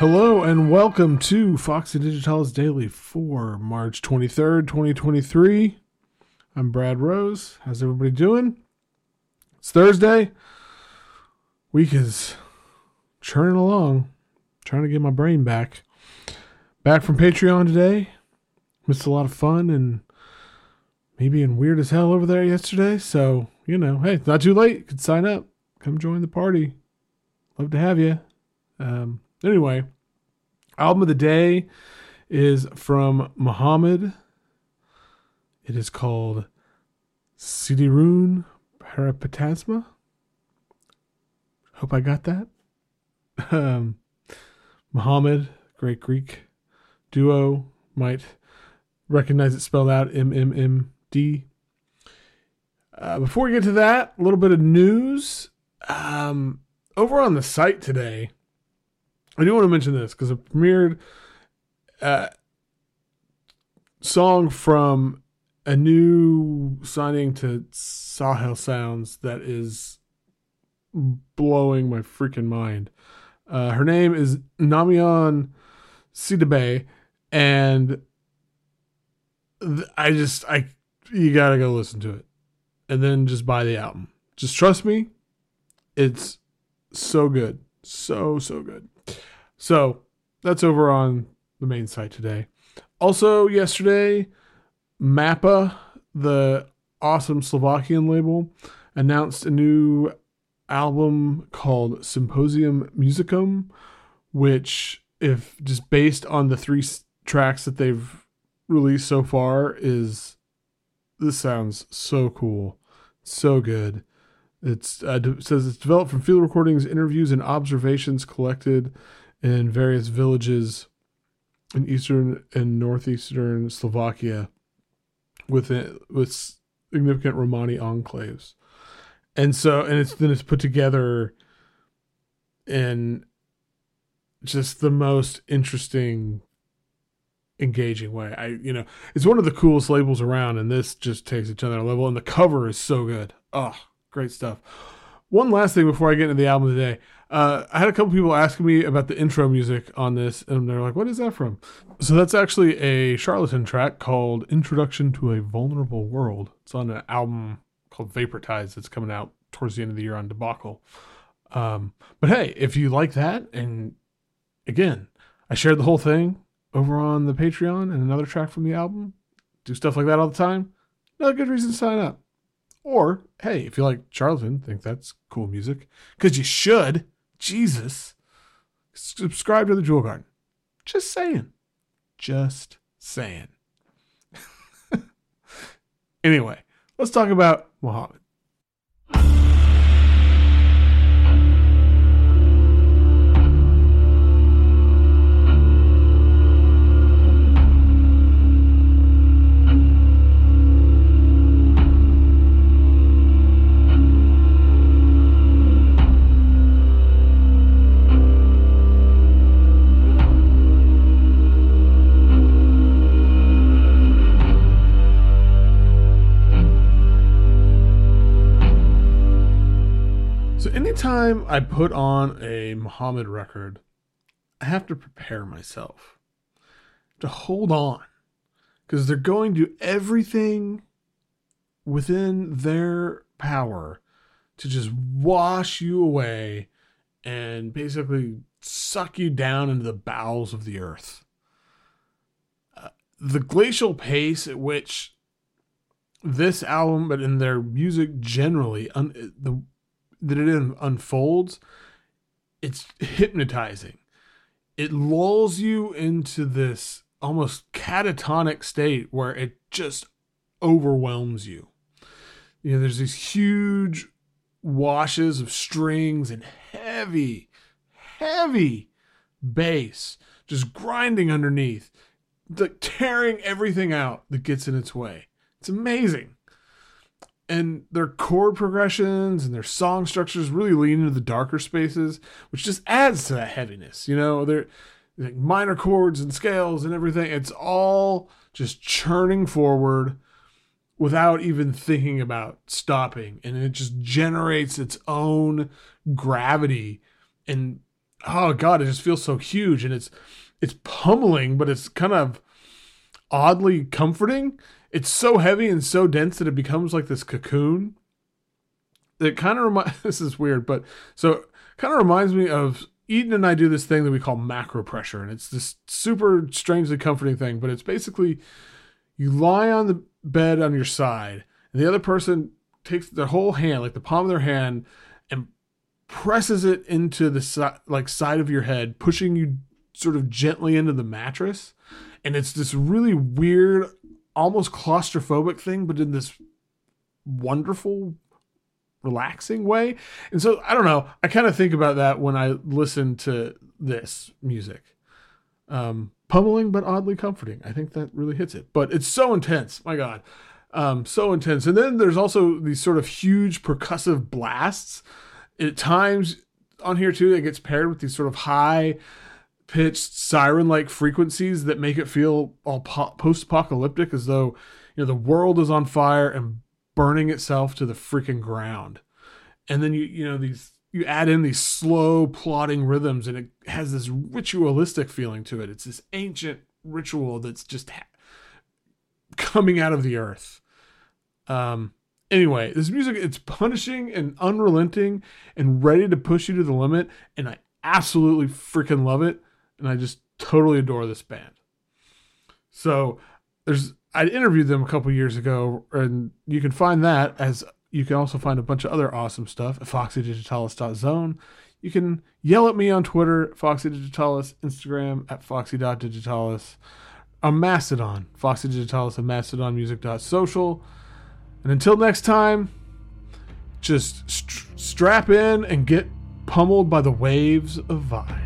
Hello and welcome to Foxy Digitalis Daily for March 23rd, 2023. I'm Brad Rose. How's everybody doing? It's Thursday. Week is churning along. Trying to get my brain back. Back from Patreon today. Missed a lot of fun and me being weird as hell over there yesterday. So, you know, hey, it's not too late. You could sign up. Come join the party. Love to have you. Anyway, album of the day is from Mohammad. It is called Sidiroun Parapetasma. Hope I got that. Mohammad, great Greek duo, might recognize it spelled out MMMD. Before we get to that, a little bit of news. Over on the site today, I do want to mention this because a premiered song from a new signing to Sahel Sounds that is blowing my freaking mind. Her name is Namian Sidibay, and you gotta go listen to it, and then just buy the album. Just trust me, it's so good, so good. So that's over on the main site today. Also yesterday, Mappa, the awesome Slovakian label, announced a new album called Symposium Musicum, which, if just based on the three tracks that they've released so far, this sounds so cool, so good. It says it's developed from field recordings, interviews, and observations collected in various villages in eastern and northeastern Slovakia with significant Romani enclaves. And so, and it's put together in just the most interesting, engaging way. It's one of the coolest labels around, and this just takes it to another level, and the cover is so good. Oh, great stuff. One last thing before I get into the album today. I had a couple people asking me about the intro music on this, and they're like, what is that from? So that's actually a Charlatan track called Introduction to a Vulnerable World. It's on an album called Vapor Tides that's coming out towards the end of the year on Debacle. But hey, if you like that, and again, I shared the whole thing over on the Patreon and another track from the album. Do stuff like that all the time. Another good reason to sign up. Or, hey, if you like Charlatan, think that's cool music, because you should, Jesus, subscribe to the Jewel Garden. Just saying. Anyway, let's talk about Mohammad. Anytime I put on a Mohammad record, I have to prepare myself to hold on, because they're going to do everything within their power to just wash you away and basically suck you down into the bowels of the earth. The glacial pace at which this album, but in their music generally, that it unfolds, it's hypnotizing. It lulls you into this almost catatonic state where it just overwhelms you. You know, there's these huge washes of strings and heavy bass just grinding underneath, tearing everything out that gets in its way. It's amazing. And their chord progressions and their song structures really lean into the darker spaces, which just adds to that heaviness. You know, they're like minor chords and scales and everything. It's all just churning forward without even thinking about stopping. And it just generates its own gravity and oh God, it just feels so huge. And it's pummeling, but it's kind of oddly comforting. It's so heavy and so dense that it becomes like this cocoon. It kind of reminds, this is weird, but so it kind of reminds me of, Eden and I do this thing that we call macro pressure, and it's this super strangely comforting thing, but it's basically you lie on the bed on your side and the other person takes their whole hand, like the palm of their hand, and presses it into the side of your head, pushing you sort of gently into the mattress. And it's this really weird, almost claustrophobic thing, but in this wonderful, relaxing way. And so, I don't know, I kind of think about that when I listen to this music. Pummeling, but oddly comforting. I think that really hits it. But it's so intense. My God. So intense. And then there's also these sort of huge percussive blasts. At times on here too, it gets paired with these sort of high pitched siren-like frequencies that make it feel all post-apocalyptic, as though, you know, the world is on fire and burning itself to the freaking ground. And then you add in these slow plodding rhythms, and it has this ritualistic feeling to it. It's this ancient ritual that's just coming out of the earth. Anyway, this music, it's punishing and unrelenting and ready to push you to the limit, and I absolutely freaking love it, and I just totally adore this band. So I interviewed them a couple years ago, and you can find that, as you can also find a bunch of other awesome stuff at foxydigitalis.zone. You can yell at me on Twitter, foxydigitalis, Instagram at foxy.digitalis, on Mastodon, foxydigitalis at mastodonmusic.social. And until next time, just strap in and get pummeled by the waves of vibe.